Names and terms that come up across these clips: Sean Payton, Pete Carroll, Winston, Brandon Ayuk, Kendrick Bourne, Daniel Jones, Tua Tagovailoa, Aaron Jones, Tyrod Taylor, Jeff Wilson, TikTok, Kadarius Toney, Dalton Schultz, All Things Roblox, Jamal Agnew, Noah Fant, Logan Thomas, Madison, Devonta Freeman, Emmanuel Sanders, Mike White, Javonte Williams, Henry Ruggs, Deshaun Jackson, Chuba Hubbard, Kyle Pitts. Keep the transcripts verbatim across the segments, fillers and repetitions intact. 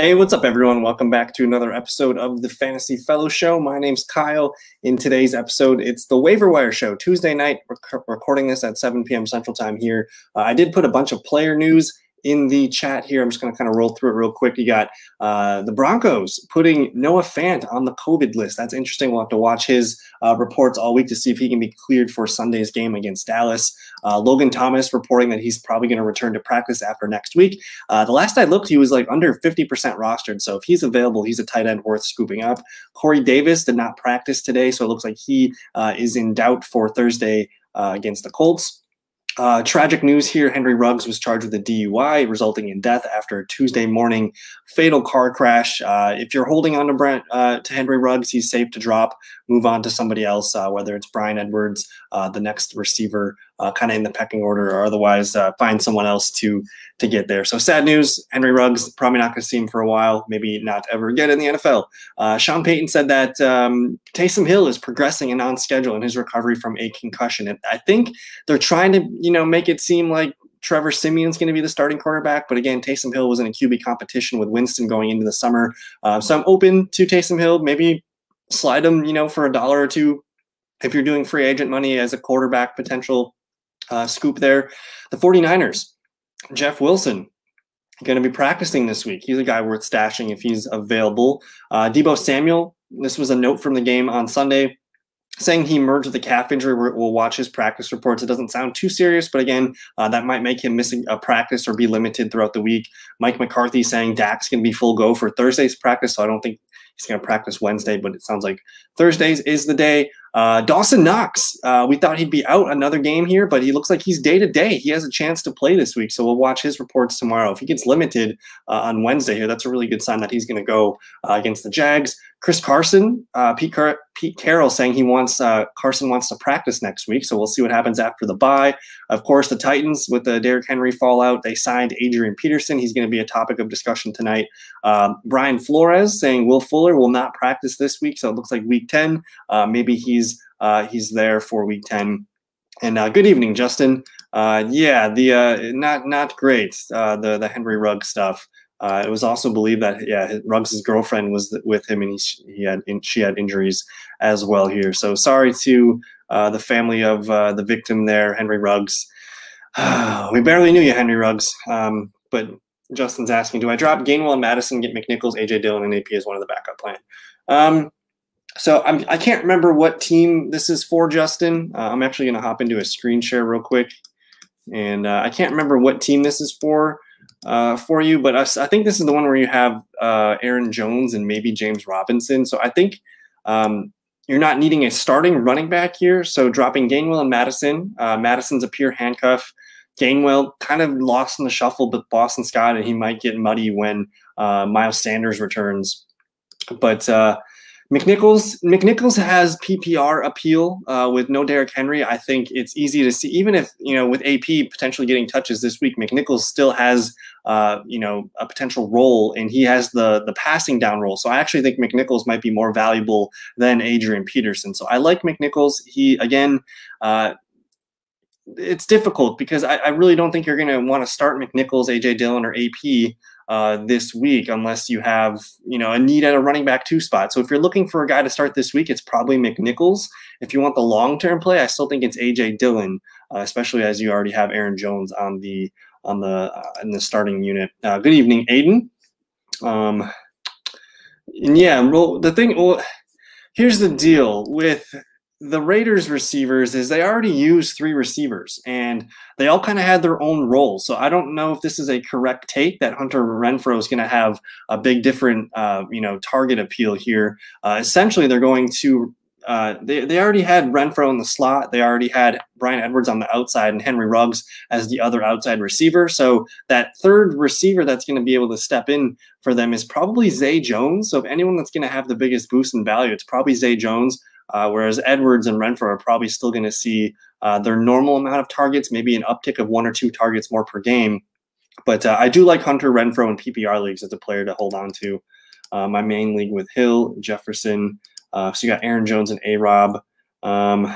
Hey, what's up, everyone? Welcome back to another episode of the Fantasy Fellow Show. My name's Kyle. In today's episode, it's the Waiver Wire Show, Tuesday night, rec- recording this at seven p.m. Central Time here. Uh, I did put a bunch of player news in the chat here. I'm just going to kind of roll through it real quick. You got uh, the Broncos putting Noah Fant on the COVID list. That's interesting. We'll have to watch his uh, reports all week to see if he can be cleared for Sunday's game against Dallas. Uh, Logan Thomas reporting that he's probably going to return to practice after next week. Uh, the last I looked, he was like under fifty percent rostered. So if he's available, he's a tight end worth scooping up. Corey Davis did not practice today, so it looks like he uh, is in doubt for Thursday uh, against the Colts. Uh, tragic news here. Henry Ruggs was charged with a D U I, resulting in death after a Tuesday morning fatal car crash. Uh, if you're holding on to, Brent, uh, to Henry Ruggs, he's safe to drop. Move on to somebody else, uh, whether it's Bryan Edwards, uh, the next receiver, uh, kind of in the pecking order, or otherwise uh, find someone else to to get there. So sad news. Henry Ruggs, probably not going to see him for a while, maybe not ever again in the N F L. Uh, Sean Payton said that um, Taysom Hill is progressing and on schedule in his recovery from a concussion. And I think they're trying to, you know, make it seem like Trevor Simeon's going to be the starting quarterback. But again, Taysom Hill was in a Q B competition with Winston going into the summer. Uh, so I'm open to Taysom Hill. Maybe slide him, you know, for a dollar or two if you're doing free agent money as a quarterback potential uh, scoop there. The 49ers, Jeff Wilson, going to be practicing this week. He's a guy worth stashing if he's available. Uh, Deebo Samuel, this was a note from the game on Sunday, saying he emerged with a calf injury. We'll watch his practice reports. It doesn't sound too serious, but again, uh, that might make him missing a practice or be limited throughout the week. Mike McCarthy saying Dak's going to be full go for Thursday's practice, so I don't think he's going to practice Wednesday, but it sounds like Thursdays is the day. Uh, Dawson Knox, uh, we thought he'd be out another game here, but he looks like he's day-to-day. He has a chance to play this week, so we'll watch his reports tomorrow. If he gets limited uh, on Wednesday here, that's a really good sign that he's going to go uh, against the Jags. Chris Carson, uh, Pete, Car- Pete Carroll saying he wants uh, Carson wants to practice next week, so we'll see what happens after the bye. Of course, the Titans with the Derrick Henry fallout, they signed Adrian Peterson. He's going to be a topic of discussion tonight. Um, Brian Flores saying Will Fuller will not practice this week, so it looks like week ten. Uh, maybe he's uh, he's there for week ten. And uh, good evening, Justin. Uh, yeah, the uh, not not great uh, the the Henry Ruggs stuff. Uh, it was also believed that yeah, Ruggs' girlfriend was with him, and he, he had and she had injuries as well here. So sorry to uh, the family of uh, the victim there, Henry Ruggs. We barely knew you, Henry Ruggs. Um, but Justin's asking, do I drop Gainwell and Madison, get McNichols, A J Dillon, and A P as one of the backup plan? Um, so I'm, I can't remember what team this is for, Justin. Uh, I'm actually going to hop into a screen share real quick, and uh, I can't remember what team this is for. Uh, for you, but I, I think this is the one where you have uh, Aaron Jones and maybe James Robinson. So I think um, you're not needing a starting running back here. So dropping Gainwell and Madison. Uh, Madison's a pure handcuff. Gainwell kind of lost in the shuffle, but Boston Scott, and he might get muddy when uh, Miles Sanders returns. But uh, McNichols McNichols has P P R appeal uh, with no Derrick Henry. I think it's easy to see, even if, you know, with A P potentially getting touches this week, McNichols still has Uh, you know, a potential role, and he has the the passing down role. So I actually think McNichols might be more valuable than Adrian Peterson. So I like McNichols. He, again, uh, it's difficult because I, I really don't think you're going to want to start McNichols, A J Dillon, or A P uh, this week unless you have, you know, a need at a running back two spot. So if you're looking for a guy to start this week, it's probably McNichols. If you want the long-term play, I still think it's A J Dillon, uh, especially as you already have Aaron Jones on the on the uh, in the starting unit. Uh, good evening, Aiden. Um, and yeah, well, the thing, well, here's the deal with the Raiders receivers is they already used three receivers, and they all kind of had their own role. So I don't know if this is a correct take that Hunter Renfrow is going to have a big different, uh, you know, target appeal here. Uh, essentially, they're going to Uh, they, they already had Renfrow in the slot. They already had Bryan Edwards on the outside and Henry Ruggs as the other outside receiver. So that third receiver that's going to be able to step in for them is probably Zay Jones. So if anyone that's going to have the biggest boost in value, it's probably Zay Jones, uh, whereas Edwards and Renfrow are probably still going to see uh, their normal amount of targets, maybe an uptick of one or two targets more per game. But uh, I do like Hunter Renfrow in P P R leagues as a player to hold on to. Uh, my main league with Hill, Jefferson. Uh, so you got Aaron Jones and A-Rob. Um,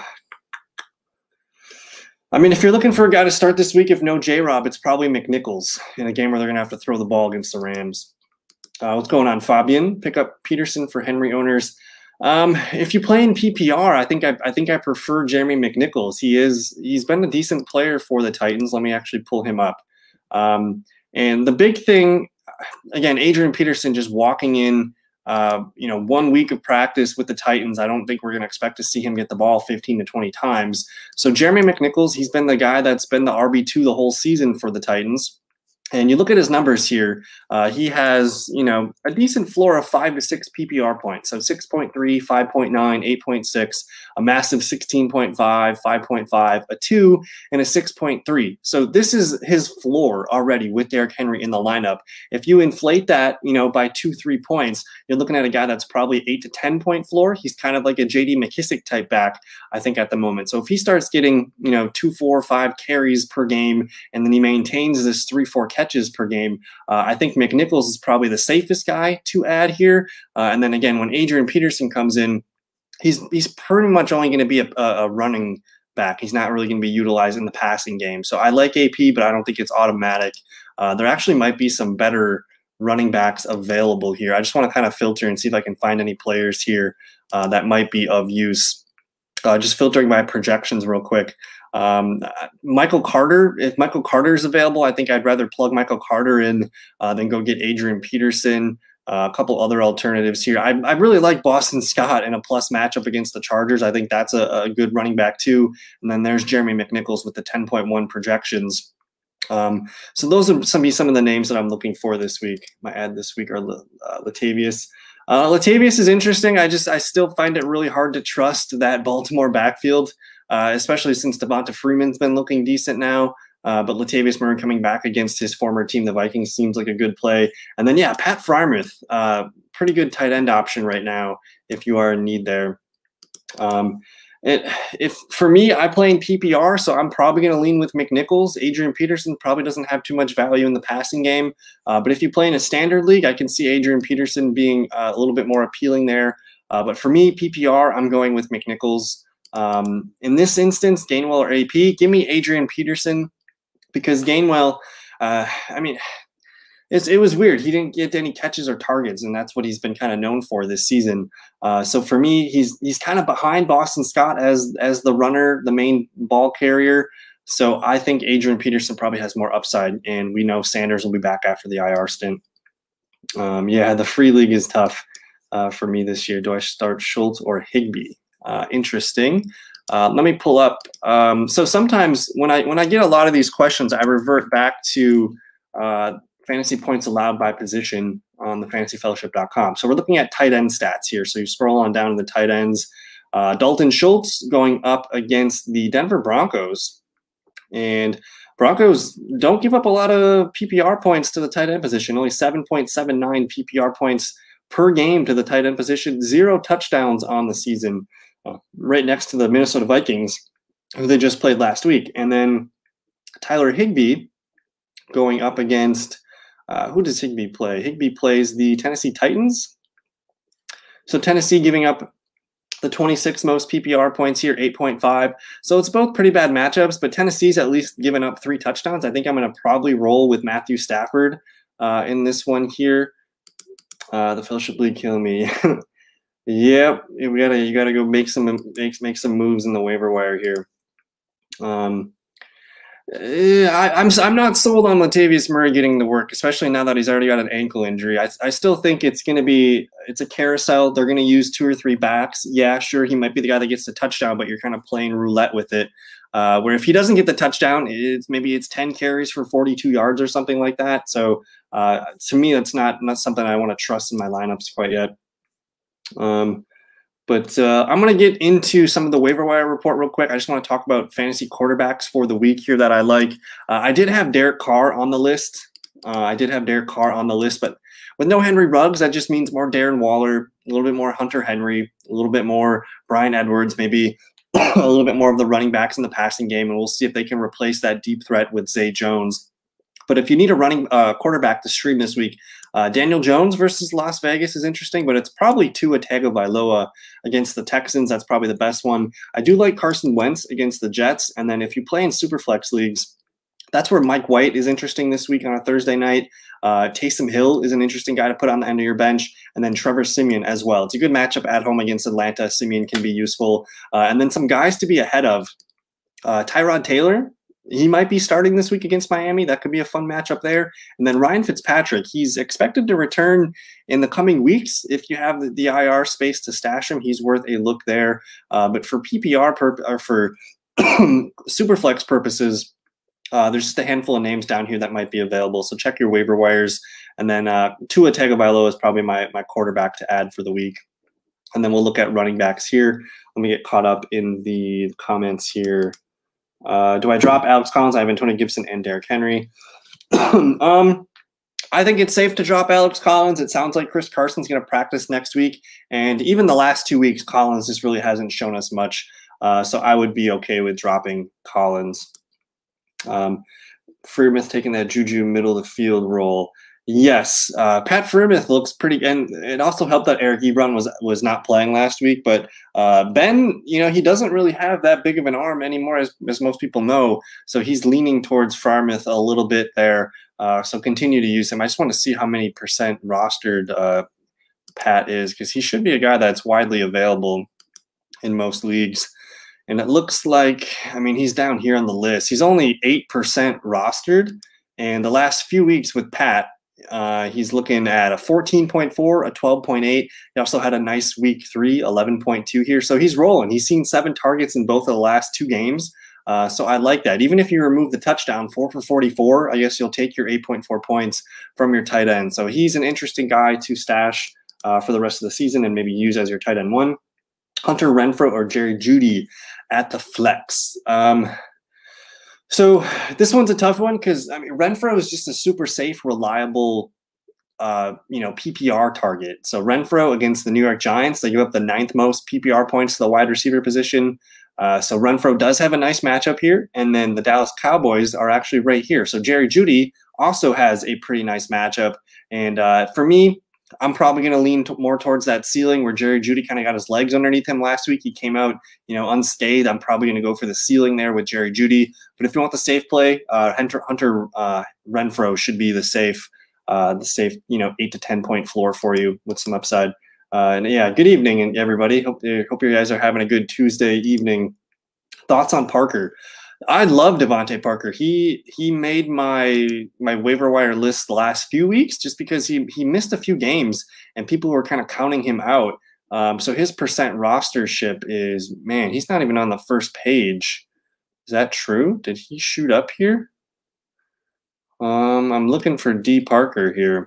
I mean, if you're looking for a guy to start this week, if no J-Rob, it's probably McNichols in a game where they're going to have to throw the ball against the Rams. Uh, what's going on, Fabian? Pick up Peterson for Henry owners. Um, if you play in P P R, I think I, I think I prefer Jeremy McNichols. He is he's been a decent player for the Titans. Let me actually pull him up. Um, and the big thing, again, Adrian Peterson just walking in. Uh, you know, one week of practice with the Titans, I don't think we're going to expect to see him get the ball fifteen to twenty times. So Jeremy McNichols, he's been the guy that's been the R B two the whole season for the Titans. And you look at his numbers here, uh, he has, you know, a decent floor of five to six P P R points. So six point three, five point nine, eight point six, a massive sixteen point five, five point five, a two, and a six point three. So this is his floor already with Derrick Henry in the lineup. If you inflate that, you know, by two, three points, you're looking at a guy that's probably eight to ten point floor. He's kind of like a J D McKissic type back, I think, at the moment. So if he starts getting, you know, two, four, five carries per game, and then he maintains this three, four catch catches per game, uh, I think McNichols is probably the safest guy to add here. Uh, and then again, when Adrian Peterson comes in, he's he's pretty much only going to be a, a running back. He's not really going to be utilized in the passing game. So I like A P, but I don't think it's automatic. Uh, there actually might be some better running backs available here. I just want to kind of filter and see if I can find any players here uh, that might be of use. Uh, just filtering my projections real quick. Um, Michael Carter, if Michael Carter is available, I think I'd rather plug Michael Carter in uh, than go get Adrian Peterson. Uh, a couple other alternatives here. I, I really like Boston Scott in a plus matchup against the Chargers. I think that's a, a good running back too. And then there's Jeremy McNichols with the ten point one projections. Um, so those are some, some of the names that I'm looking for this week. My ad this week are uh, Latavius. Uh, Latavius is interesting. I just I still find it really hard to trust that Baltimore backfield, uh, especially since DeVonta Freeman's been looking decent now. Uh, but Latavius Murray coming back against his former team, the Vikings, seems like a good play. And then, yeah, Pat Freiermuth, uh, pretty good tight end option right now if you are in need there. Um, it, if for me, I play in P P R, so I'm probably going to lean with McNichols. Adrian Peterson probably doesn't have too much value in the passing game. Uh, but if you play in a standard league, I can see Adrian Peterson being uh, a little bit more appealing there. Uh, but for me, P P R, I'm going with McNichols. Um, in this instance, Gainwell or A P, give me Adrian Peterson, because Gainwell, uh, I mean, it's, it was weird. He didn't get any catches or targets, and that's what he's been kind of known for this season. Uh, so for me, he's he's kind of behind Boston Scott as as the runner, the main ball carrier. So I think Adrian Peterson probably has more upside, and we know Sanders will be back after the I R stint. Um, yeah, the free league is tough uh, for me this year. Do I start Schultz or Higbee? Uh, interesting. Uh, let me pull up. Um, so sometimes when I when I get a lot of these questions, I revert back to uh, fantasy points allowed by position on the fantasy fellowship dot com. So we're looking at tight end stats here. So you scroll on down to the tight ends. Uh, Dalton Schultz going up against the Denver Broncos. And Broncos don't give up a lot of P P R points to the tight end position, only seven point seven nine P P R points per game to the tight end position, zero touchdowns on the season. Right next to the Minnesota Vikings, who they just played last week. And then Tyler Higbee going up against uh, – who does Higbee play? Higbee plays the Tennessee Titans. So Tennessee giving up the twenty-six most P P R points here, eight point five. So it's both pretty bad matchups, but Tennessee's at least given up three touchdowns. I think I'm going to probably roll with Matthew Stafford uh, in this one here. Uh, the Fellowship League killing me. Yep, we gotta you gotta go make some make, make some moves in the waiver wire here. Um, I, I'm I'm not sold on Latavius Murray getting the work, especially now that he's already got an ankle injury. I I still think it's gonna be it's a carousel. They're gonna use two or three backs. Yeah, sure, he might be the guy that gets the touchdown, but you're kind of playing roulette with it. Uh, where if he doesn't get the touchdown, it's maybe it's ten carries for forty-two yards or something like that. So uh, to me, that's not not something I want to trust in my lineups quite yet. Um, but uh, I'm going to get into some of the waiver wire report real quick. I just want to talk about fantasy quarterbacks for the week here that I like. Uh, I did have Derek Carr on the list. Uh, I did have Derek Carr on the list, but with no Henry Ruggs, that just means more Darren Waller, a little bit more Hunter Henry, a little bit more Bryan Edwards, maybe a little bit more of the running backs in the passing game, and we'll see if they can replace that deep threat with Zay Jones. But if you need a running uh, quarterback to stream this week, uh, Daniel Jones versus Las Vegas is interesting, but it's probably Tua Tagovailoa against the Texans. That's probably the best one. I do like Carson Wentz against the Jets. And then if you play in Superflex leagues, that's where Mike White is interesting this week on a Thursday night. Uh, Taysom Hill is an interesting guy to put on the end of your bench, and then Trevor Siemian as well. It's a good matchup at home against Atlanta. Siemian can be useful. Uh, and then some guys to be ahead of. Uh, Tyrod Taylor, he might be starting this week against Miami. That could be a fun matchup there. And then Ryan Fitzpatrick, he's expected to return in the coming weeks. If you have the, the I R space to stash him, he's worth a look there. Uh, but for P P R pur- or for Superflex purposes, uh, there's just a handful of names down here that might be available. So check your waiver wires. And then uh, Tua Tagovailoa is probably my, my quarterback to add for the week. And then we'll look at running backs here. Let me get caught up in the comments here. Uh, do I drop Alex Collins? I have Antonio Gibson and Derrick Henry. um, I think it's safe to drop Alex Collins. It sounds like Chris Carson's going to practice next week. And even the last two weeks, Collins just really hasn't shown us much. Uh, so I would be okay with dropping Collins. Um, Freiermuth taking that Juju middle of the field role. Yes, uh, Pat Freiermuth looks pretty, and it also helped that Eric Ebron was was not playing last week. But uh, Ben, you know, he doesn't really have that big of an arm anymore, as, as most people know. So he's leaning towards Freiermuth a little bit there. Uh, so continue to use him. I just want to see how many percent rostered uh, Pat is, because he should be a guy that's widely available in most leagues. And it looks like, I mean, he's down here on the list. He's only eight percent rostered, and the last few weeks with Pat, Uh, he's looking at a fourteen point four, a twelve point eight. He also had a nice week three, eleven point two here. So he's rolling. He's seen seven targets in both of the last two games. Uh, so I like that. Even if you remove the touchdown, four for forty-four, I guess you'll take your eight point four points from your tight end. So he's an interesting guy to stash uh, for the rest of the season and maybe use as your tight end one. Hunter Renfrow or Jerry Jeudy at the flex. Um, So this one's a tough one because, I mean, Renfrow is just a super safe, reliable, uh, you know, P P R target. So Renfrow against the New York Giants, they give up the ninth most P P R points to the wide receiver position. Uh, so Renfrow does have a nice matchup here. And then the Dallas Cowboys are actually right here. So Jerry Jeudy also has a pretty nice matchup. And uh, for me, I'm probably going to lean t- more towards that ceiling where Jerry Jeudy kind of got his legs underneath him last week. He came out, you know, unscathed. I'm probably going to go for the ceiling there with Jerry Jeudy. But if you want the safe play, uh, Hunter, Hunter uh, Renfrow should be the safe, uh, the safe, you know, eight to ten point floor for you with some upside. Uh, and yeah, good evening, everybody. Hope hope you guys are having a good Tuesday evening. Thoughts on Parker? I love DeVante Parker. He he made my my waiver wire list the last few weeks just because he he missed a few games and people were kind of counting him out. Um, so his percent rostership is, man, he's not even on the first page. Is that true? Did he shoot up here? Um, I'm looking for D Parker here.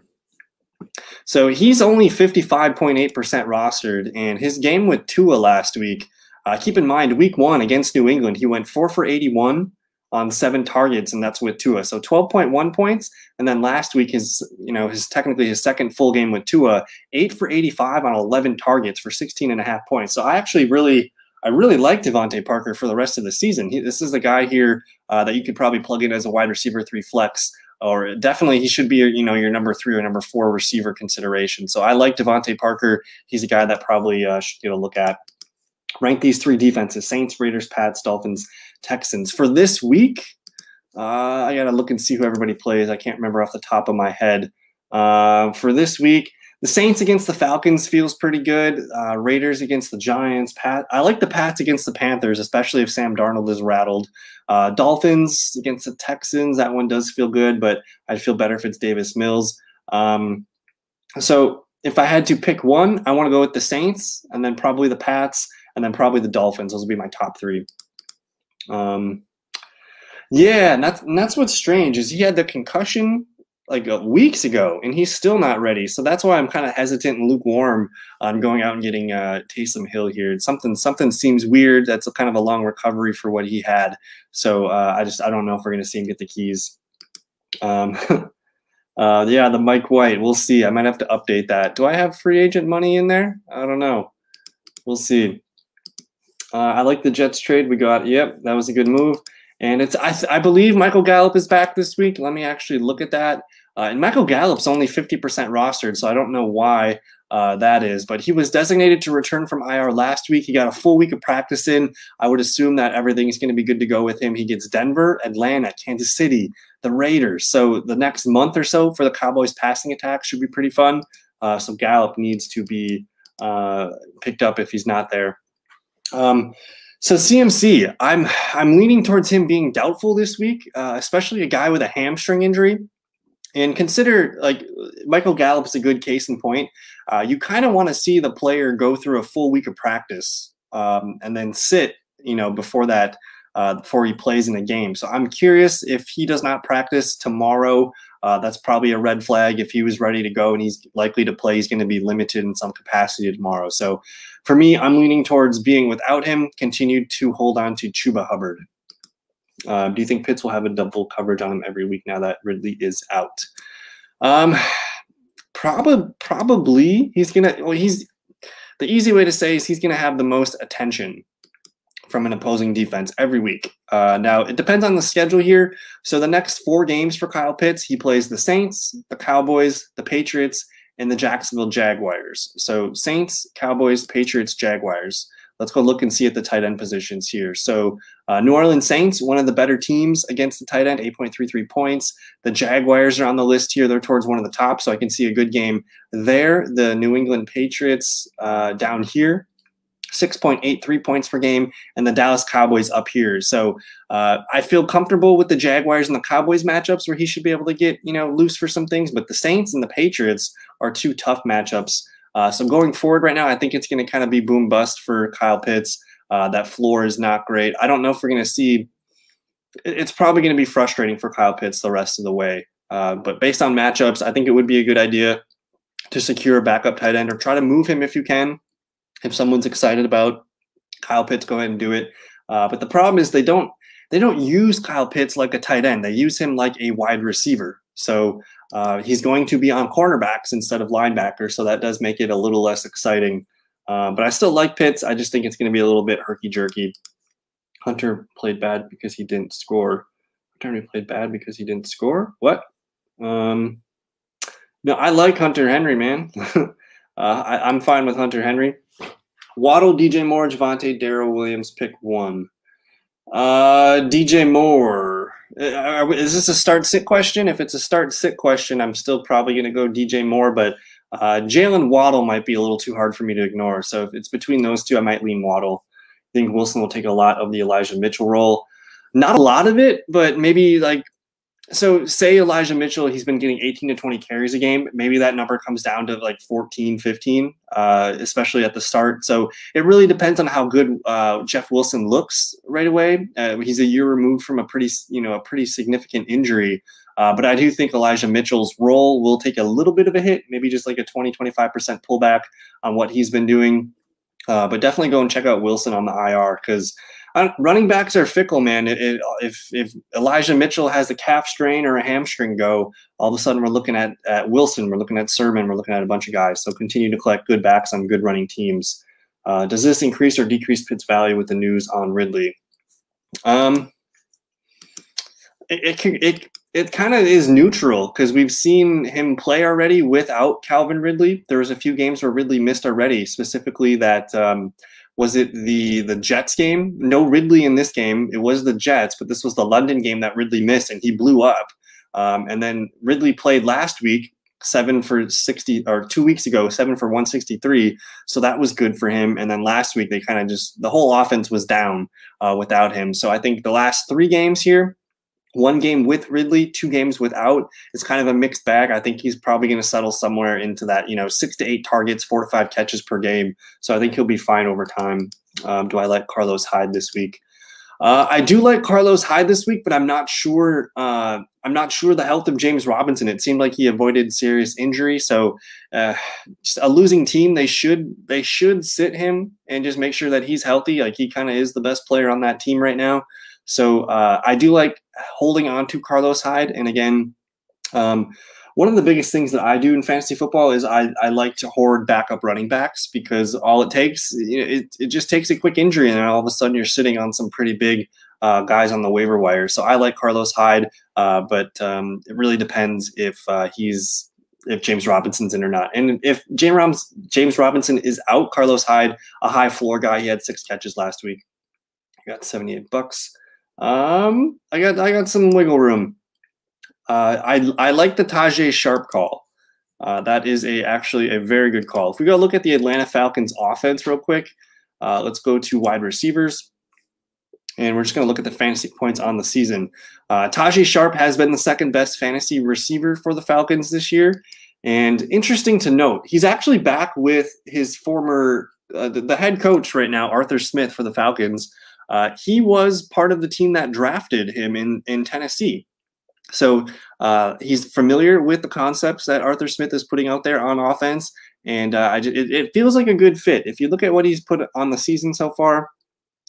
So he's only fifty-five point eight percent rostered, and his game with Tua last week. Uh, keep in mind, week one against New England, he went four for eighty-one on seven targets, and that's with Tua. So twelve point one points, and then last week, his you know his technically his second full game with Tua, eight for eighty-five on eleven targets for sixteen and a half points. So I actually really I really like DeVante Parker for the rest of the season. He, this is the guy here uh, that you could probably plug in as a wide receiver three flex, or definitely he should be you know your number three or number four receiver consideration. So I like DeVante Parker. He's a guy that probably uh, should get a look at. Rank these three defenses: Saints, Raiders, Pats, Dolphins, Texans. For this week, uh, I got to look and see who everybody plays. I can't remember off the top of my head. Uh, for this week, the Saints against the Falcons feels pretty good. Uh, Raiders against the Giants. Pat, I like the Pats against the Panthers, especially if Sam Darnold is rattled. Uh, Dolphins against the Texans. That one does feel good, but I'd feel better if it's Davis Mills. Um, so if I had to pick one, I want to go with the Saints and then probably the Pats. And then probably the Dolphins. Those will be my top three. Um, yeah, and that's, and that's what's strange is he had the concussion like uh, weeks ago, and he's still not ready. So that's why I'm kind of hesitant and lukewarm on going out and getting uh, Taysom Hill here. It's something something seems weird. That's a kind of a long recovery for what he had. So uh, I just I don't know if we're going to see him get the keys. Um, uh, yeah, the Mike White. We'll see. I might have to update that. Do I have free agent money in there? I don't know. We'll see. Uh, I like the Jets trade we got. Yep, that was a good move. And it's I, I believe Michael Gallup is back this week. Let me actually look at that. Uh, and Michael Gallup's only fifty percent rostered, so I don't know why uh, that is. But he was designated to return from I R last week. He got a full week of practice in. I would assume that everything is going to be good to go with him. He gets Denver, Atlanta, Kansas City, the Raiders. So the next month or so for the Cowboys passing attack should be pretty fun. Uh, so Gallup needs to be uh, picked up if he's not there. Um, so C M C, I'm I'm leaning towards him being doubtful this week, uh, especially a guy with a hamstring injury. And consider, like, Michael Gallup's a good case in point. Uh, you kind of want to see the player go through a full week of practice um, and then sit, you know, before that, uh, before he plays in a game. So I'm curious if he does not practice tomorrow. Uh, that's probably a red flag. If he was ready to go and he's likely to play, he's going to be limited in some capacity tomorrow. So for me, I'm leaning towards being without him, continue to hold on to Chuba Hubbard. Uh, do you think Pitts will have a double coverage on him every week now that Ridley is out? Um, probably, probably he's gonna. Well, he's the easy way to say is he's gonna have the most attention from an opposing defense every week. Uh, now it depends on the schedule here. So the next four games for Kyle Pitts, he plays the Saints, the Cowboys, the Patriots, and the Jacksonville Jaguars. So Saints, Cowboys, Patriots, Jaguars. Let's go look and see at the tight end positions here. So uh, New Orleans Saints, one of the better teams against the tight end, eight point three three points. The Jaguars are on the list here. They're towards one of the top, so I can see a good game there. The New England Patriots uh, down here, six point eight three points per game, and the Dallas Cowboys up here. So uh, I feel comfortable with the Jaguars and the Cowboys matchups where he should be able to get, you know, loose for some things, but the Saints and the Patriots are two tough matchups. Uh, so going forward right now, I think it's going to kind of be boom bust for Kyle Pitts. Uh, that floor is not great. I don't know if we're going to see – it's probably going to be frustrating for Kyle Pitts the rest of the way. Uh, but based on matchups, I think it would be a good idea to secure a backup tight end or try to move him if you can. If someone's excited about Kyle Pitts, go ahead and do it. Uh, but the problem is they don't they don't use Kyle Pitts like a tight end. They use him like a wide receiver. So – Uh, he's going to be on cornerbacks instead of linebackers, so that does make it a little less exciting. Uh, but I still like Pitts. I just think it's going to be a little bit herky-jerky. Hunter played bad because he didn't score. Hunter played bad because he didn't score? What? Um, no, I like Hunter Henry, man. uh, I, I'm fine with Hunter Henry. Waddle, D J Moore, Javonte, Darrell Williams, pick one. Uh, D J Moore. Is this a start-sit question? If it's a start-sit question, I'm still probably going to go D J Moore, but uh, Jalen Waddle might be a little too hard for me to ignore. So if it's between those two, I might lean Waddle. I think Wilson will take a lot of the Elijah Mitchell role. Not a lot of it, but maybe like – so say Elijah Mitchell, he's been getting eighteen to twenty carries a game. Maybe that number comes down to like fourteen, fifteen, uh, especially at the start. So it really depends on how good uh, Jeff Wilson looks right away. Uh, he's a year removed from a pretty, you know, a pretty significant injury. Uh, but I do think Elijah Mitchell's role will take a little bit of a hit, maybe just like a twenty, twenty-five percent pullback on what he's been doing. Uh, but definitely go and check out Wilson on the I R because – running backs are fickle, man. It, it, if if Elijah Mitchell has a calf strain or a hamstring go, all of a sudden we're looking at, at Wilson, we're looking at Sermon, we're looking at a bunch of guys. So continue to collect good backs on good running teams. Uh, does this increase or decrease Pitt's value with the news on Ridley? Um, it it it, it kind of is neutral because we've seen him play already without Calvin Ridley. There was a few games where Ridley missed already, specifically that um, – was it the, the Jets game? No Ridley in this game. It was the Jets, but this was the London game that Ridley missed, and he blew up. Um, and then Ridley played last week, seven for sixty, or two weeks ago, seven for one sixty-three. So that was good for him. And then last week, they kind of just, the whole offense was down uh, without him. So I think the last three games here, one game with Ridley, two games without, it's kind of a mixed bag. I think he's probably going to settle somewhere into that, you know, six to eight targets, four to five catches per game. So I think he'll be fine over time. Um, do I like Carlos Hyde this week? Uh, I do like Carlos Hyde this week, but I'm not sure. Uh, I'm not sure the health of James Robinson. It seemed like he avoided serious injury. So uh, just a losing team, they should they should sit him and just make sure that he's healthy. Like he kind of is the best player on that team right now. So uh, I do like holding on to Carlos Hyde. And again, um, one of the biggest things that I do in fantasy football is I, I like to hoard backup running backs because all it takes, it, it just takes a quick injury and then all of a sudden you're sitting on some pretty big uh, guys on the waiver wire. So I like Carlos Hyde, uh, but um, it really depends if uh, he's if James Robinson's in or not. And if James Robinson is out, Carlos Hyde, a high floor guy, he had six catches last week. I got seventy-eight bucks. Um, I got I got some wiggle room. Uh, I I like the Tajae Sharpe call. Uh, that is a actually a very good call. If we go look at the Atlanta Falcons offense real quick, uh, let's go to wide receivers. And we're just going to look at the fantasy points on the season. Uh, Tajae Sharpe has been the second best fantasy receiver for the Falcons this year. And interesting to note, he's actually back with his former uh, – the, the head coach right now, Arthur Smith, for the Falcons. Uh, he was part of the team that drafted him in, in Tennessee. So uh, he's familiar with the concepts that Arthur Smith is putting out there on offense, and uh, I just, it, it feels like a good fit. If you look at what he's put on the season so far,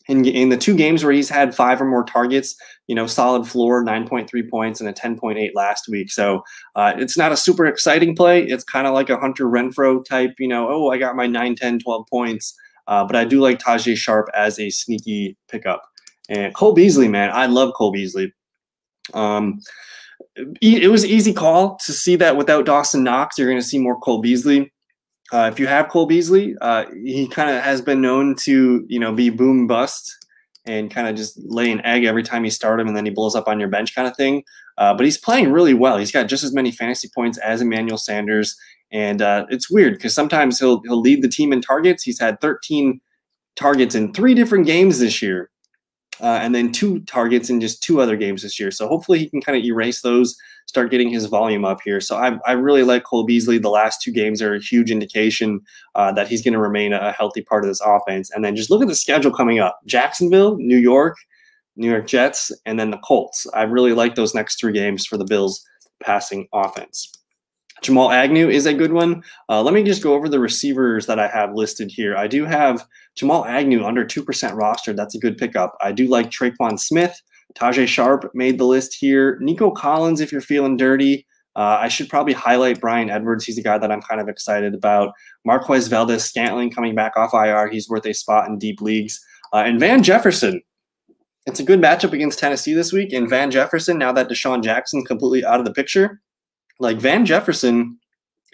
in, in the two games where he's had five or more targets, you know, solid floor, nine point three points and a ten point eight last week. So uh, it's not a super exciting play. It's kind of like a Hunter Renfrow type, you know, oh, I got my nine, ten, twelve points. Uh, but I do like Tajae Sharpe as a sneaky pickup. And Cole Beasley, man, I love Cole Beasley. Um, it was an easy call to see that without Dawson Knox, you're going to see more Cole Beasley. Uh, if you have Cole Beasley, uh, he kind of has been known to, you know, be boom bust and kind of just lay an egg every time you start him and then he blows up on your bench kind of thing. Uh, but he's playing really well. He's got just as many fantasy points as Emmanuel Sanders. And uh, it's weird because sometimes he'll, he'll lead the team in targets. He's had thirteen targets in three different games this year. Uh, and then two targets in just two other games this year. So hopefully he can kind of erase those, start getting his volume up here. So I, I really like Cole Beasley. The last two games are a huge indication uh, that he's going to remain a healthy part of this offense. And then just look at the schedule coming up. Jacksonville, New York, New York Jets, and then the Colts. I really like those next three games for the Bills' passing offense. Jamal Agnew is a good one. Uh, let me just go over the receivers that I have listed here. I do have Jamal Agnew under two percent rostered. That's a good pickup. I do like Tre'Quan Smith. Tajae Sharpe made the list here. Nico Collins, if you're feeling dirty. Uh, I should probably highlight Bryan Edwards. He's a guy that I'm kind of excited about. Marquez Valdes-Scantling coming back off I R. He's worth a spot in deep leagues. Uh, and Van Jefferson. It's a good matchup against Tennessee this week. And Van Jefferson, now that Deshaun Jackson completely out of the picture, like Van Jefferson,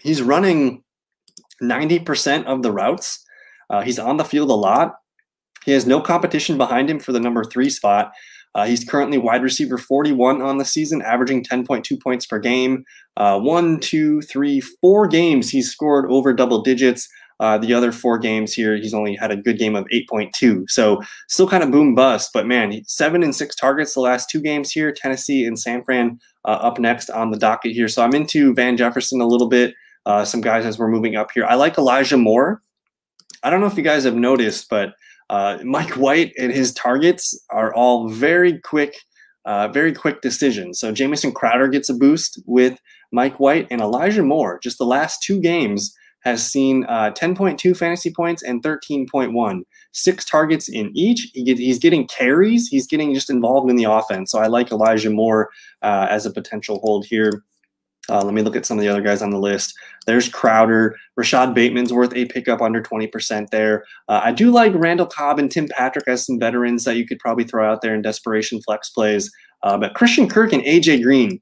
he's running ninety percent of the routes. Uh, he's on the field a lot. He has no competition behind him for the number three spot. Uh, he's currently wide receiver forty-one on the season, averaging ten point two points per game. Uh, one, two, three, four games he's scored over double digits. Uh, the other four games here, he's only had a good game of eight point two. So still kind of boom bust, but man, seven and six targets the last two games here. Tennessee and San Fran uh, up next on the docket here. So I'm into Van Jefferson a little bit. Uh, some guys as we're moving up here. I like Elijah Moore. I don't know if you guys have noticed, but uh, Mike White and his targets are all very quick, uh, very quick decisions. So Jamison Crowder gets a boost with Mike White and Elijah Moore. Just the last two games has seen uh, ten point two fantasy points and thirteen point one. Six targets in each. He get, he's getting carries. He's getting just involved in the offense. So I like Elijah Moore uh, as a potential hold here. Uh, let me look at some of the other guys on the list. There's Crowder. Rashad Bateman's worth a pickup under twenty percent there. Uh, I do like Randall Cobb and Tim Patrick as some veterans that you could probably throw out there in desperation flex plays. Uh, but Christian Kirk and A J Green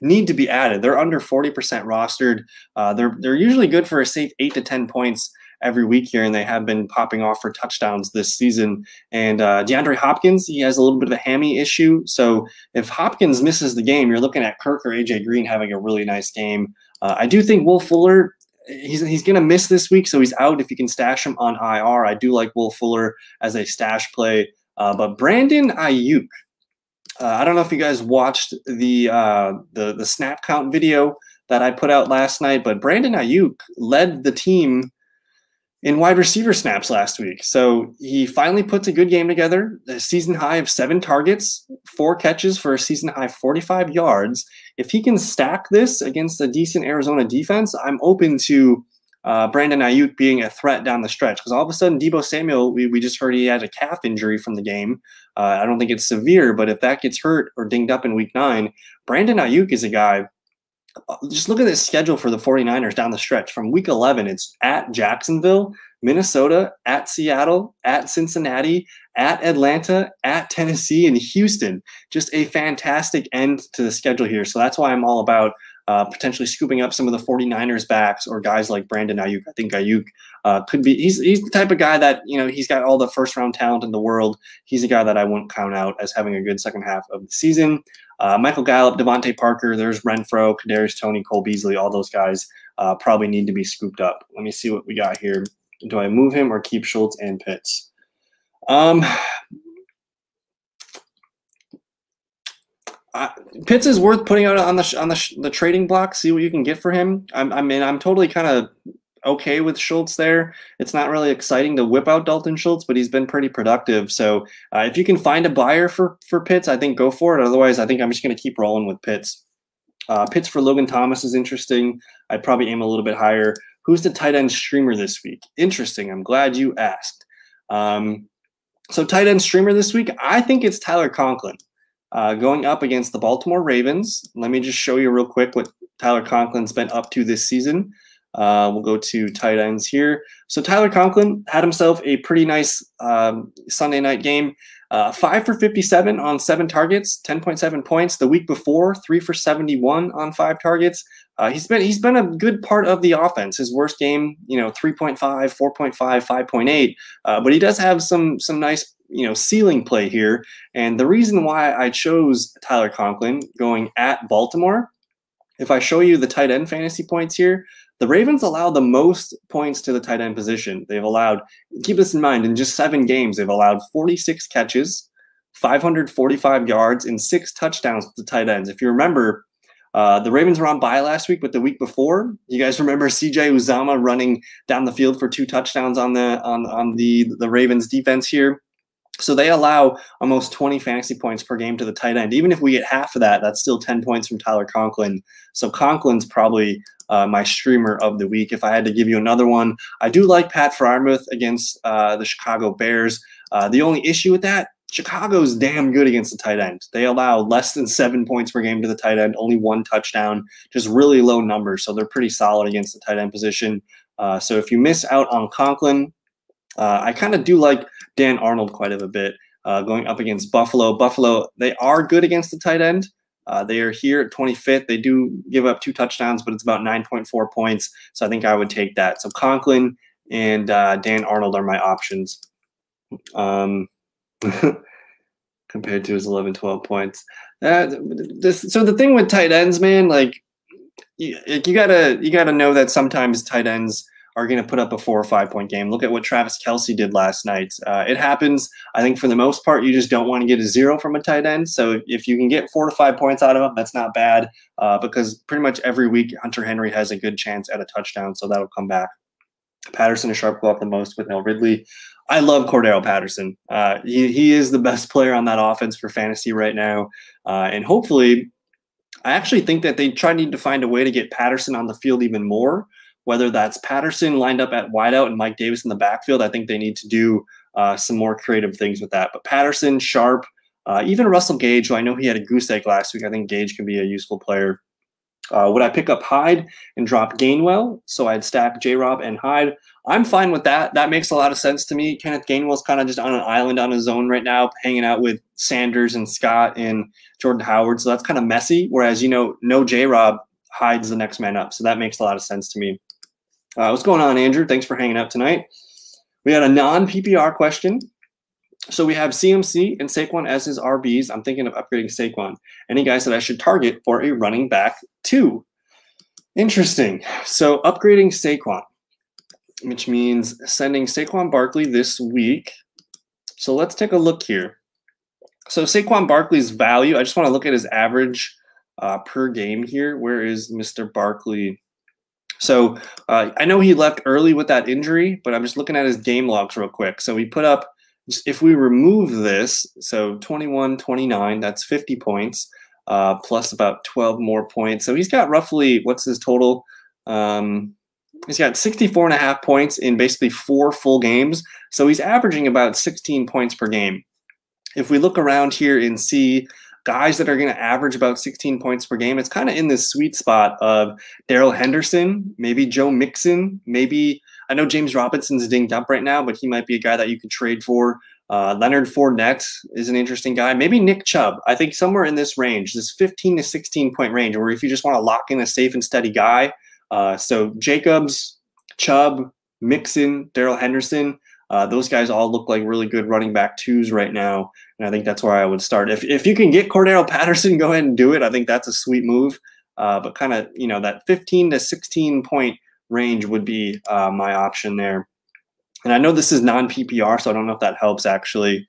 need to be added. They're under forty percent rostered. Uh, they're they're usually good for a safe eight to ten points every week here, and they have been popping off for touchdowns this season. And uh, DeAndre Hopkins, he has a little bit of a hammy issue. So if Hopkins misses the game, you're looking at Kirk or A J Green having a really nice game. Uh, I do think Will Fuller, he's, he's going to miss this week, so he's out. If you can stash him on I R, I do like Will Fuller as a stash play. Uh, but Brandon Ayuk, Uh, I don't know if you guys watched the, uh, the the snap count video that I put out last night, but Brandon Ayuk led the team in wide receiver snaps last week. So he finally puts a good game together, a season high of seven targets, four catches for a season high forty-five yards. If he can stack this against a decent Arizona defense, I'm open to uh, Brandon Ayuk being a threat down the stretch, because all of a sudden Deebo Samuel, we, we just heard he had a calf injury from the game. Uh, I don't think it's severe, but if that gets hurt or dinged up in week nine, Brandon Ayuk is a guy. Just look at this schedule for the 49ers down the stretch. From week eleven, it's at Jacksonville, Minnesota, at Seattle, at Cincinnati, at Atlanta, at Tennessee, and Houston. Just a fantastic end to the schedule here. So that's why I'm all about uh, potentially scooping up some of the 49ers backs or guys like Brandon Ayuk. I think Ayuk uh, could be – he's he's the type of guy that, you know, he's got all the first-round talent in the world. He's a guy that I wouldn't count out as having a good second half of the season. Uh, Michael Gallup, DeVante Parker, there's Renfrow, Kadarius Toney, Cole Beasley, all those guys uh, probably need to be scooped up. Let me see what we got here. Do I move him or keep Schultz and Pitts? Um, I, Pitts is worth putting out on the sh on the, sh the trading block. See what you can get for him. I'm, I mean, I'm totally kind of okay with Schultz there. It's not really exciting to whip out Dalton Schultz, but he's been pretty productive. So uh, if you can find a buyer for for Pitts, I think go for it. Otherwise, I think I'm just going to keep rolling with Pitts. Uh, Pitts for Logan Thomas is interesting. I'd probably aim a little bit higher. Who's the tight end streamer this week? Interesting. I'm glad you asked. Um, so tight end streamer this week, I think it's Tyler Conklin uh, going up against the Baltimore Ravens. Let me just show you real quick what Tyler Conklin's been up to this season. Uh, we'll go to tight ends here. So Tyler Conklin had himself a pretty nice um, Sunday night game. Uh, five for fifty-seven on seven targets, ten point seven points. The week before, three for seventy-one on five targets. Uh, he's been he's been a good part of the offense. His worst game, you know, three point five, four point five, five point eight. Uh, but he does have some some nice, you know, ceiling play here. And the reason why I chose Tyler Conklin going at Baltimore, if I show you the tight end fantasy points here, the Ravens allow the most points to the tight end position. They've allowed, keep this in mind, in just seven games, they've allowed forty-six catches, five hundred forty-five yards, and six touchdowns to tight ends. If you remember, Uh, the Ravens were on bye last week, but the week before, you guys remember C J Uzomah running down the field for two touchdowns on the on on the the Ravens defense here. So they allow almost twenty fantasy points per game to the tight end. Even if we get half of that, that's still ten points from Tyler Conklin. So Conklin's probably uh, my streamer of the week. If I had to give you another one, I do like Pat Freiermuth against uh, the Chicago Bears. Uh, the only issue with that, Chicago's damn good against the tight end. They allow less than seven points per game to the tight end, only one touchdown, just really low numbers. So they're pretty solid against the tight end position. Uh, so if you miss out on Conklin, uh, I kind of do like Dan Arnold quite a bit uh, going up against Buffalo. Buffalo, they are good against the tight end. Uh, they are here at twenty-fifth. They do give up two touchdowns, but it's about nine point four points. So I think I would take that. So Conklin and uh, Dan Arnold are my options. Um, compared to his eleven, twelve points. Uh, this, so the thing with tight ends, man, like you, you gotta you gotta know that sometimes tight ends are gonna put up a four or five point game. Look at what Travis Kelce did last night. Uh, it happens. I think for the most part, you just don't want to get a zero from a tight end. So if you can get four to five points out of him, that's not bad uh, because pretty much every week Hunter Henry has a good chance at a touchdown, so that'll come back. Patterson and Sharpe go up the most with Nell Ridley. I love Cordero Patterson. Uh, he, he is the best player on that offense for fantasy right now. Uh, and hopefully, I actually think that they try need to find a way to get Patterson on the field even more, whether that's Patterson lined up at wideout and Mike Davis in the backfield. I think they need to do uh, some more creative things with that. But Patterson, Sharpe, uh, even Russell Gage, who I know he had a goose egg last week. I think Gage can be a useful player. Uh, would I pick up Hyde and drop Gainwell? So I'd stack J-Rob and Hyde. I'm fine with that. That makes a lot of sense to me. Kenneth Gainwell's kind of just on an island on his own right now, hanging out with Sanders and Scott and Jordan Howard. So that's kind of messy. Whereas, you know, no J-Rob, Hyde's the next man up. So that makes a lot of sense to me. Uh, what's going on, Andrew? Thanks for hanging out tonight. We had a non-P P R question. So we have C M C and Saquon as his R Bs. I'm thinking of upgrading Saquon. Any guys that I should target for a running back two? Interesting. So upgrading Saquon, which means sending Saquon Barkley this week. So let's take a look here. So Saquon Barkley's value, I just want to look at his average uh, per game here. Where is Mister Barkley? So uh, I know he left early with that injury, but I'm just looking at his game logs real quick. So he put up, if we remove this, so twenty-one, twenty-nine, that's fifty points, uh, plus about twelve more points. So he's got roughly, what's his total? Um, he's got sixty-four and a half points in basically four full games. So he's averaging about sixteen points per game. If we look around here and see guys that are going to average about sixteen points per game, it's kind of in this sweet spot of Darrell Henderson, maybe Joe Mixon, maybe I know James Robinson's dinged up right now, but he might be a guy that you could trade for. Uh, Leonard Fournette is an interesting guy. Maybe Nick Chubb. I think somewhere in this range, this fifteen to sixteen point range, or if you just want to lock in a safe and steady guy. Uh, so Jacobs, Chubb, Mixon, Daryl Henderson, uh, those guys all look like really good running back twos right now. And I think that's where I would start. If if you can get Cordero Patterson, go ahead and do it. I think that's a sweet move. Uh, but kind of, you know, that fifteen to sixteen point range would be uh, my option there. And I know this is non-P P R, so I don't know if that helps, actually.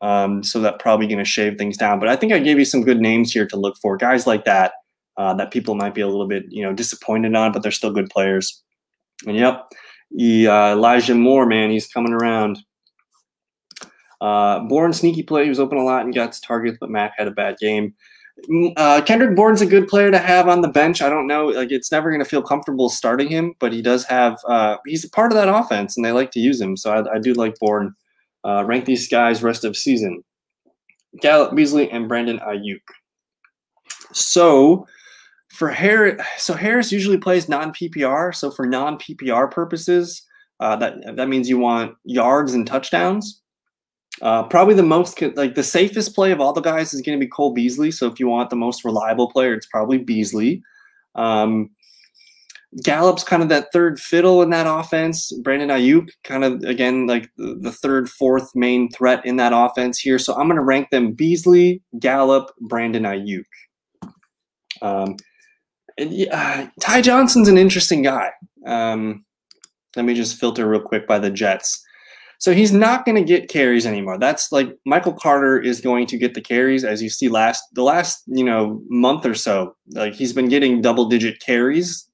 Um, so that's probably going to shave things down. But I think I gave you some good names here to look for. Guys like that, uh, that people might be a little bit, you know, disappointed on, but they're still good players. And, yep, he, uh, Elijah Moore, man, he's coming around. Uh, Bourne, sneaky play. He was open a lot and got targets, but Mac had a bad game. Uh, Kendrick Bourne's a good player to have on the bench. I don't know. Like, it's never going to feel comfortable starting him, but he does have uh, – he's a part of that offense, and they like to use him. So I, I do like Bourne. Uh, rank these guys rest of season. Gallup, Beasley, and Brandon Ayuk. So for Harris, so Harris usually plays non-P P R. So for non-P P R purposes, uh, that, that means you want yards and touchdowns. Uh, probably the most, like the safest play of all the guys is going to be Cole Beasley. So if you want the most reliable player, it's probably Beasley. Um, Gallup's kind of that third fiddle in that offense. Brandon Ayuk kind of, again, like the third, fourth main threat in that offense here. So I'm going to rank them Beasley, Gallup, Brandon Ayuk. Um, and, uh, Ty Johnson's an interesting guy. Um, let me just filter real quick by the Jets. So he's not going to get carries anymore. That's like Michael Carter is going to get the carries, as you see last the last, you know, month or so. Like he's been getting double digit carries,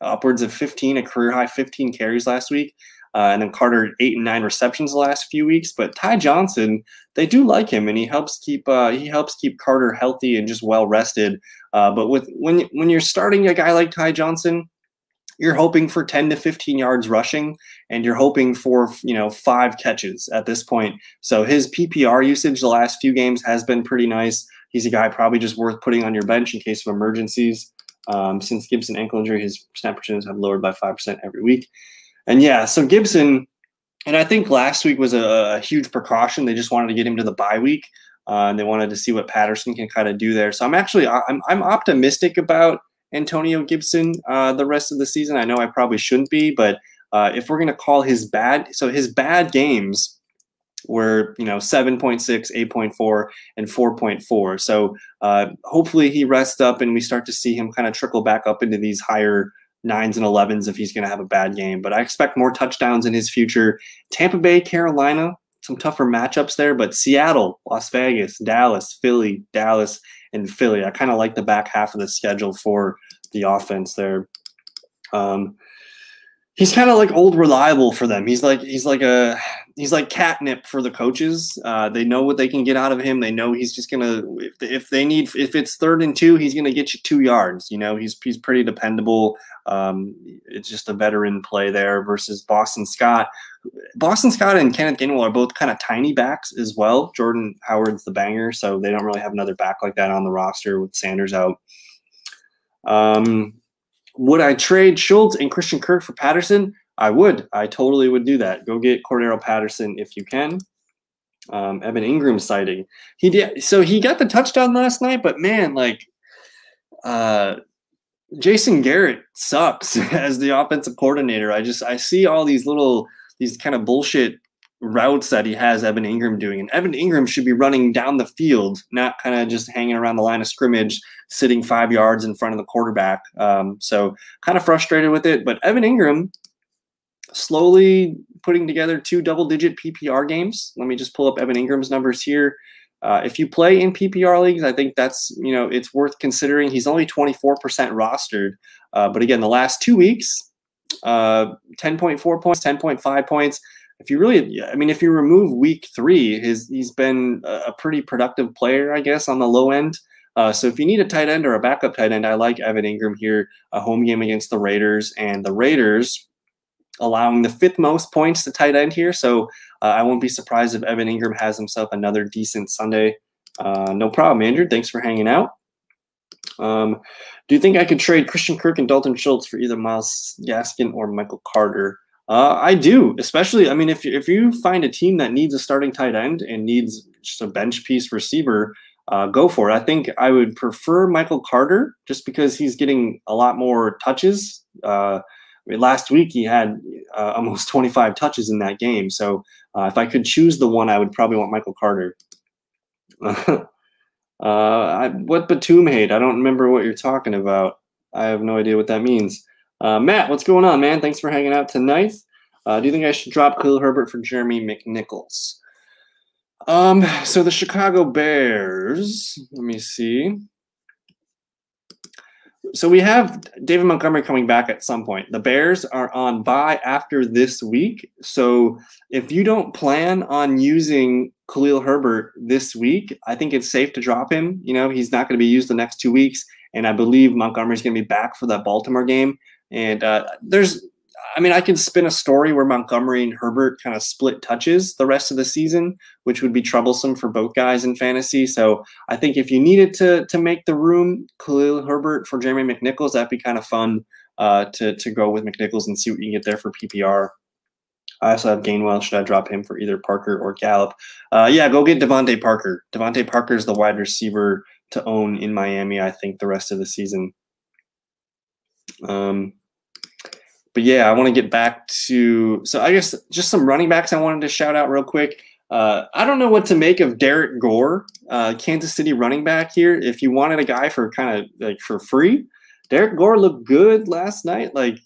upwards of fifteen, a career high fifteen carries last week. Uh, and then Carter eight and nine receptions the last few weeks. But Ty Johnson, they do like him, and he helps keep uh, he helps keep Carter healthy and just well rested. Uh, but with when when you're starting a guy like Ty Johnson, you're hoping for ten to fifteen yards rushing, and you're hoping for, you know, five catches at this point. So his P P R usage the last few games has been pretty nice. He's a guy probably just worth putting on your bench in case of emergencies. Um, since Gibson ankle injury, his snap percentages have lowered by five percent every week. And yeah, so Gibson, and I think last week was a, a huge precaution. They just wanted to get him to the bye week, uh, and they wanted to see what Patterson can kind of do there. So I'm actually I'm I'm optimistic about Antonio Gibson uh, the rest of the season. I know I probably shouldn't be, but uh, if we're going to call his bad, so his bad games were, you know, seven point six, eight point four, and four point four. So uh, hopefully he rests up and we start to see him kind of trickle back up into these higher nines and elevens if he's going to have a bad game. But I expect more touchdowns in his future. Tampa Bay, Carolina, some tougher matchups there, but Seattle, Las Vegas, Dallas, Philly, Dallas, and Philly. I kind of like the back half of the schedule for the offense there. Um, he's kind of like old reliable for them. He's like he's like a he's like catnip for the coaches. Uh, they know what they can get out of him. They know he's just gonna if they, if they need if it's third and two, he's gonna get you two yards. You know, he's he's pretty dependable. Um, it's just a veteran play there versus Boston Scott. Boston Scott and Kenneth Gainwell are both kind of tiny backs as well. Jordan Howard's the banger, so they don't really have another back like that on the roster with Sanders out. Um, would I trade Schultz and Christian Kirk for Patterson? I would. I totally would do that. Go get Cordero Patterson if you can. Um, Evan Ingram sighting. He did. So he got the touchdown last night, but man, like, uh, Jason Garrett sucks as the offensive coordinator. I just, I see all these little, these kind of bullshit routes that he has Evan Ingram doing. And Evan Ingram should be running down the field, not kind of just hanging around the line of scrimmage, sitting five yards in front of the quarterback. Um, so kind of frustrated with it. But Evan Ingram slowly putting together two double-digit P P R games. Let me just pull up Evan Ingram's numbers here. Uh, if you play in P P R leagues, I think that's, you know, it's worth considering. He's only twenty-four percent rostered. Uh, but again, the last two weeks, uh, ten point four points, ten point five points. If you really, I mean, if you remove week three, his, he's been a pretty productive player, I guess, on the low end. Uh, so if you need a tight end or a backup tight end, I like Evan Ingram here, a home game against the Raiders, and the Raiders allowing the fifth most points to tight end here. So uh, I won't be surprised if Evan Ingram has himself another decent Sunday. Uh, no problem, Andrew. Thanks for hanging out. Um, do you think I could trade Christian Kirk and Dalton Schultz for either Myles Gaskin or Michael Carter? Uh, I do, especially, I mean, if you, if you find a team that needs a starting tight end and needs just a bench piece receiver, uh, go for it. I think I would prefer Michael Carter just because he's getting a lot more touches. Uh, I mean, last week he had uh, almost twenty-five touches in that game. So uh, if I could choose the one, I would probably want Michael Carter. uh, I, what Batum hate? I don't remember what you're talking about. I have no idea what that means. Uh, Matt, what's going on, man? Thanks for hanging out tonight. Uh, do you think I should drop Khalil Herbert for Jeremy McNichols? Um, so the Chicago Bears, let me see. So we have David Montgomery coming back at some point. The Bears are on bye after this week. So if you don't plan on using Khalil Herbert this week, I think it's safe to drop him. You know, he's not going to be used the next two weeks. And I believe Montgomery's going to be back for that Baltimore game. And uh, there's, I mean, I can spin a story where Montgomery and Herbert kind of split touches the rest of the season, which would be troublesome for both guys in fantasy. So I think if you needed to to make the room, Khalil Herbert for Jeremy McNichols, that'd be kind of fun uh, to, to go with McNichols and see what you can get there for P P R. I also have Gainwell. Should I drop him for either Parker or Gallup? Uh, yeah, go get DeVante Parker. DeVante Parker is the wide receiver to own in Miami, I think, the rest of the season. Um, but yeah, I want to get back to, so I guess just some running backs I wanted to shout out real quick. Uh, I don't know what to make of Derek Gore, uh, Kansas City running back here. If you wanted a guy for kind of like for free, Derek Gore looked good last night. Like,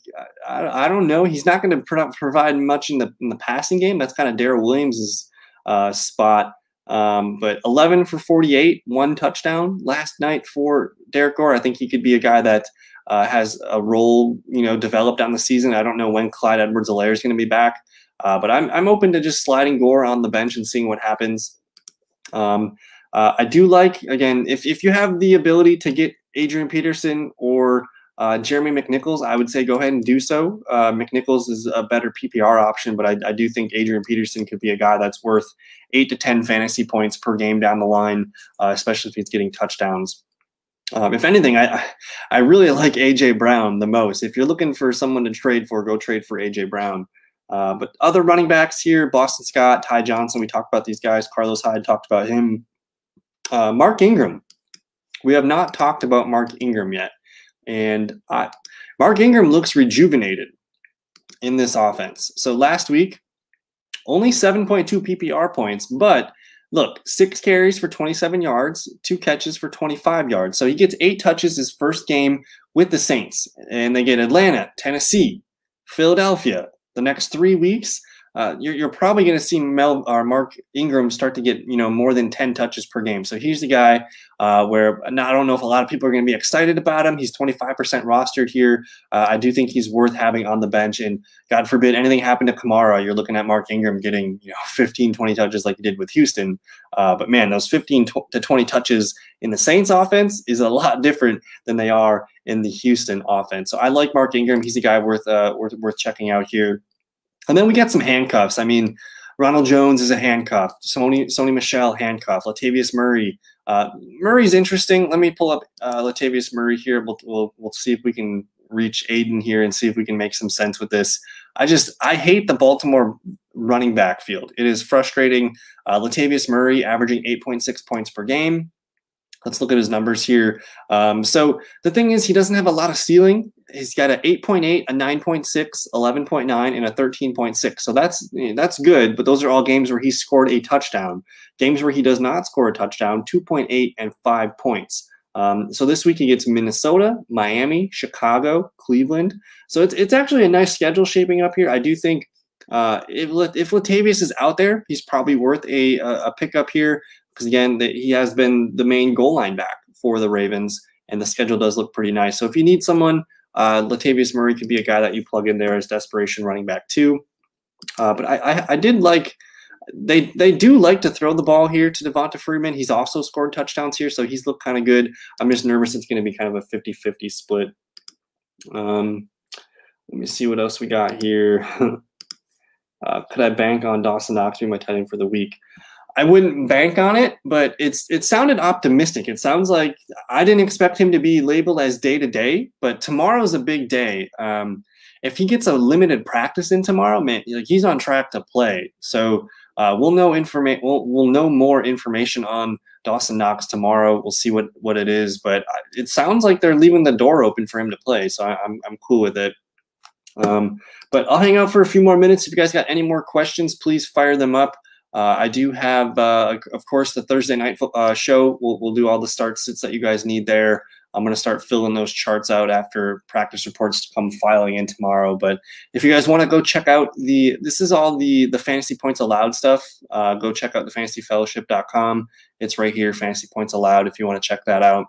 I, I don't know. He's not going to pro- provide much in the, in the passing game. That's kind of Darrell Williams' uh, spot. Um, but eleven for forty-eight, one touchdown last night for Derek Gore. I think he could be a guy that uh, has a role, you know, developed on the season. I don't know when Clyde Edwards-Helaire is going to be back, uh, but I'm I'm open to just sliding Gore on the bench and seeing what happens. Um, uh, I do like, again, if if you have the ability to get Adrian Peterson or uh, Jeremy McNichols, I would say go ahead and do so. Uh, McNichols is a better P P R option, but I, I do think Adrian Peterson could be a guy that's worth eight to ten fantasy points per game down the line, uh, especially if he's getting touchdowns. Um, if anything, I I really like A J Brown the most. If you're looking for someone to trade for, go trade for A J Brown. Uh, but other running backs here, Boston Scott, Ty Johnson, we talked about these guys. Carlos Hyde, talked about him. Uh, Mark Ingram. We have not talked about Mark Ingram yet. And I, Mark Ingram looks rejuvenated in this offense. So last week, only seven point two P P R points, but look, six carries for twenty-seven yards, two catches for twenty-five yards. So he gets eight touches his first game with the Saints, and they get Atlanta, Tennessee, Philadelphia. The next three weeks, uh, you're, you're probably going to see Mel or Mark Ingram start to get, you know, more than ten touches per game. So he's the guy uh, where now I don't know if a lot of people are going to be excited about him. He's twenty-five percent rostered here. Uh, I do think he's worth having on the bench. And God forbid anything happened to Kamara, you're looking at Mark Ingram getting, you know, fifteen, twenty touches like he did with Houston. Uh, but man, those fifteen to twenty touches in the Saints offense is a lot different than they are in the Houston offense. So I like Mark Ingram. He's a guy worth uh, worth worth checking out here. And then we got some handcuffs. I mean, Ronald Jones is a handcuff. Sony Sony Michel handcuff. Latavius Murray. Uh, Murray's interesting. Let me pull up uh, Latavius Murray here. We'll, we'll we'll see if we can reach Aiden here and see if we can make some sense with this. I just I hate the Baltimore running back field. It is frustrating. Uh, Latavius Murray averaging eight point six points per game. Let's look at his numbers here. Um, so the thing is, he doesn't have a lot of ceiling. He's got an eight point eight, a nine point six, eleven point nine, and a thirteen point six. So that's that's good, but those are all games where he scored a touchdown. Games where he does not score a touchdown, two point eight and five points. Um, so this week he gets Minnesota, Miami, Chicago, Cleveland. So it's it's actually a nice schedule shaping up here. I do think uh, if, if Latavius is out there, he's probably worth a, a pickup here. Because, again, the, he has been the main goal line back for the Ravens, and the schedule does look pretty nice. So if you need someone, uh, Latavius Murray could be a guy that you plug in there as desperation running back too. Uh, but I, I, I did like they they do like to throw the ball here to DeVonta Freeman. He's also scored touchdowns here, so he's looked kind of good. I'm just nervous it's going to be kind of a fifty-fifty split. Um, let me see what else we got here. uh, could I bank on Dawson Knox being my tight end for the week? I wouldn't bank on it, but it's it sounded optimistic. It sounds like I didn't expect him to be labeled as day-to-day, but tomorrow's a big day. Um, if he gets a limited practice in tomorrow, man, like he's on track to play. So uh, we'll know informa- we'll, we'll know more information on Dawson Knox tomorrow. We'll see what, what it is, but it sounds like they're leaving the door open for him to play. So I, I'm I'm cool with it. Um, but I'll hang out for a few more minutes. If you guys got any more questions, please fire them up. Uh, I do have, uh, of course, the Thursday night uh, show. We'll, we'll do all the start sits that you guys need there. I'm going to start filling those charts out after practice reports come filing in tomorrow. But if you guys want to go check out the – this is all the the Fantasy Points Allowed stuff. Uh, go check out the fantasy fellowship dot com. It's right here, Fantasy Points Allowed, if you want to check that out.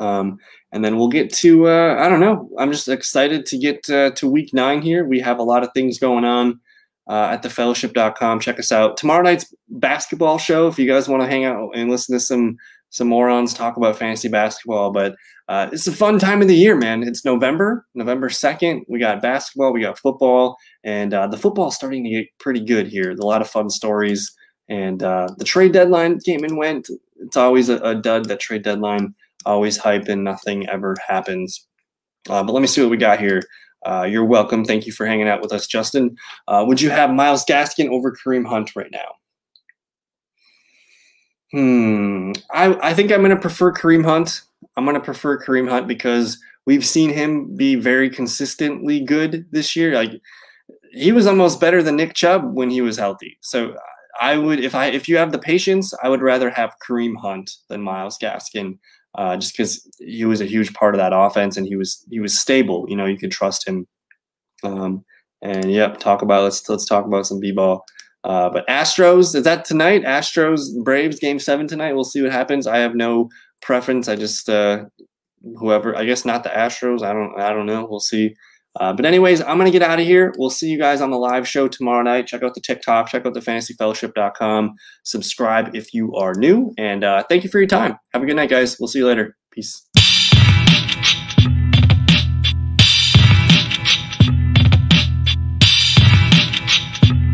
Um, and then we'll get to uh, – I don't know. I'm just excited to get uh, to week nine here. We have a lot of things going on uh, at the fellowship dot com. Check us out. Tomorrow night's basketball show, if you guys want to hang out and listen to some – some morons talk about fantasy basketball, but uh, it's a fun time of the year, man. It's November, November second. We got basketball, we got football, and uh, the football's starting to get pretty good here. There's a lot of fun stories, and uh, the trade deadline came and went. It's always a, a dud, that trade deadline, always hype, and nothing ever happens. Uh, but let me see what we got here. Uh, you're welcome. Thank you for hanging out with us, Justin. Uh, would you have Myles Gaskin over Kareem Hunt right now? Hmm. I, I think I'm going to prefer Kareem Hunt. I'm going to prefer Kareem Hunt because we've seen him be very consistently good this year. Like he was almost better than Nick Chubb when he was healthy. So I would, if I, if you have the patience, I would rather have Kareem Hunt than Myles Gaskin, uh, just because he was a huge part of that offense and he was, he was stable. You know, you could trust him. Um, and yep, talk about, let's, let's talk about some b-ball. Uh, but Astros, is that tonight? Astros, Braves, game seven tonight. We'll see what happens. I have no preference. I just, uh, whoever, I guess not the Astros. I don't, I don't know. We'll see. Uh, but anyways, I'm going to get out of here. We'll see you guys on the live show tomorrow night. Check out the TikTok, check out the fantasy fellowship dot com. Subscribe if you are new, and uh, thank you for your time. Have a good night, guys. We'll see you later. Peace.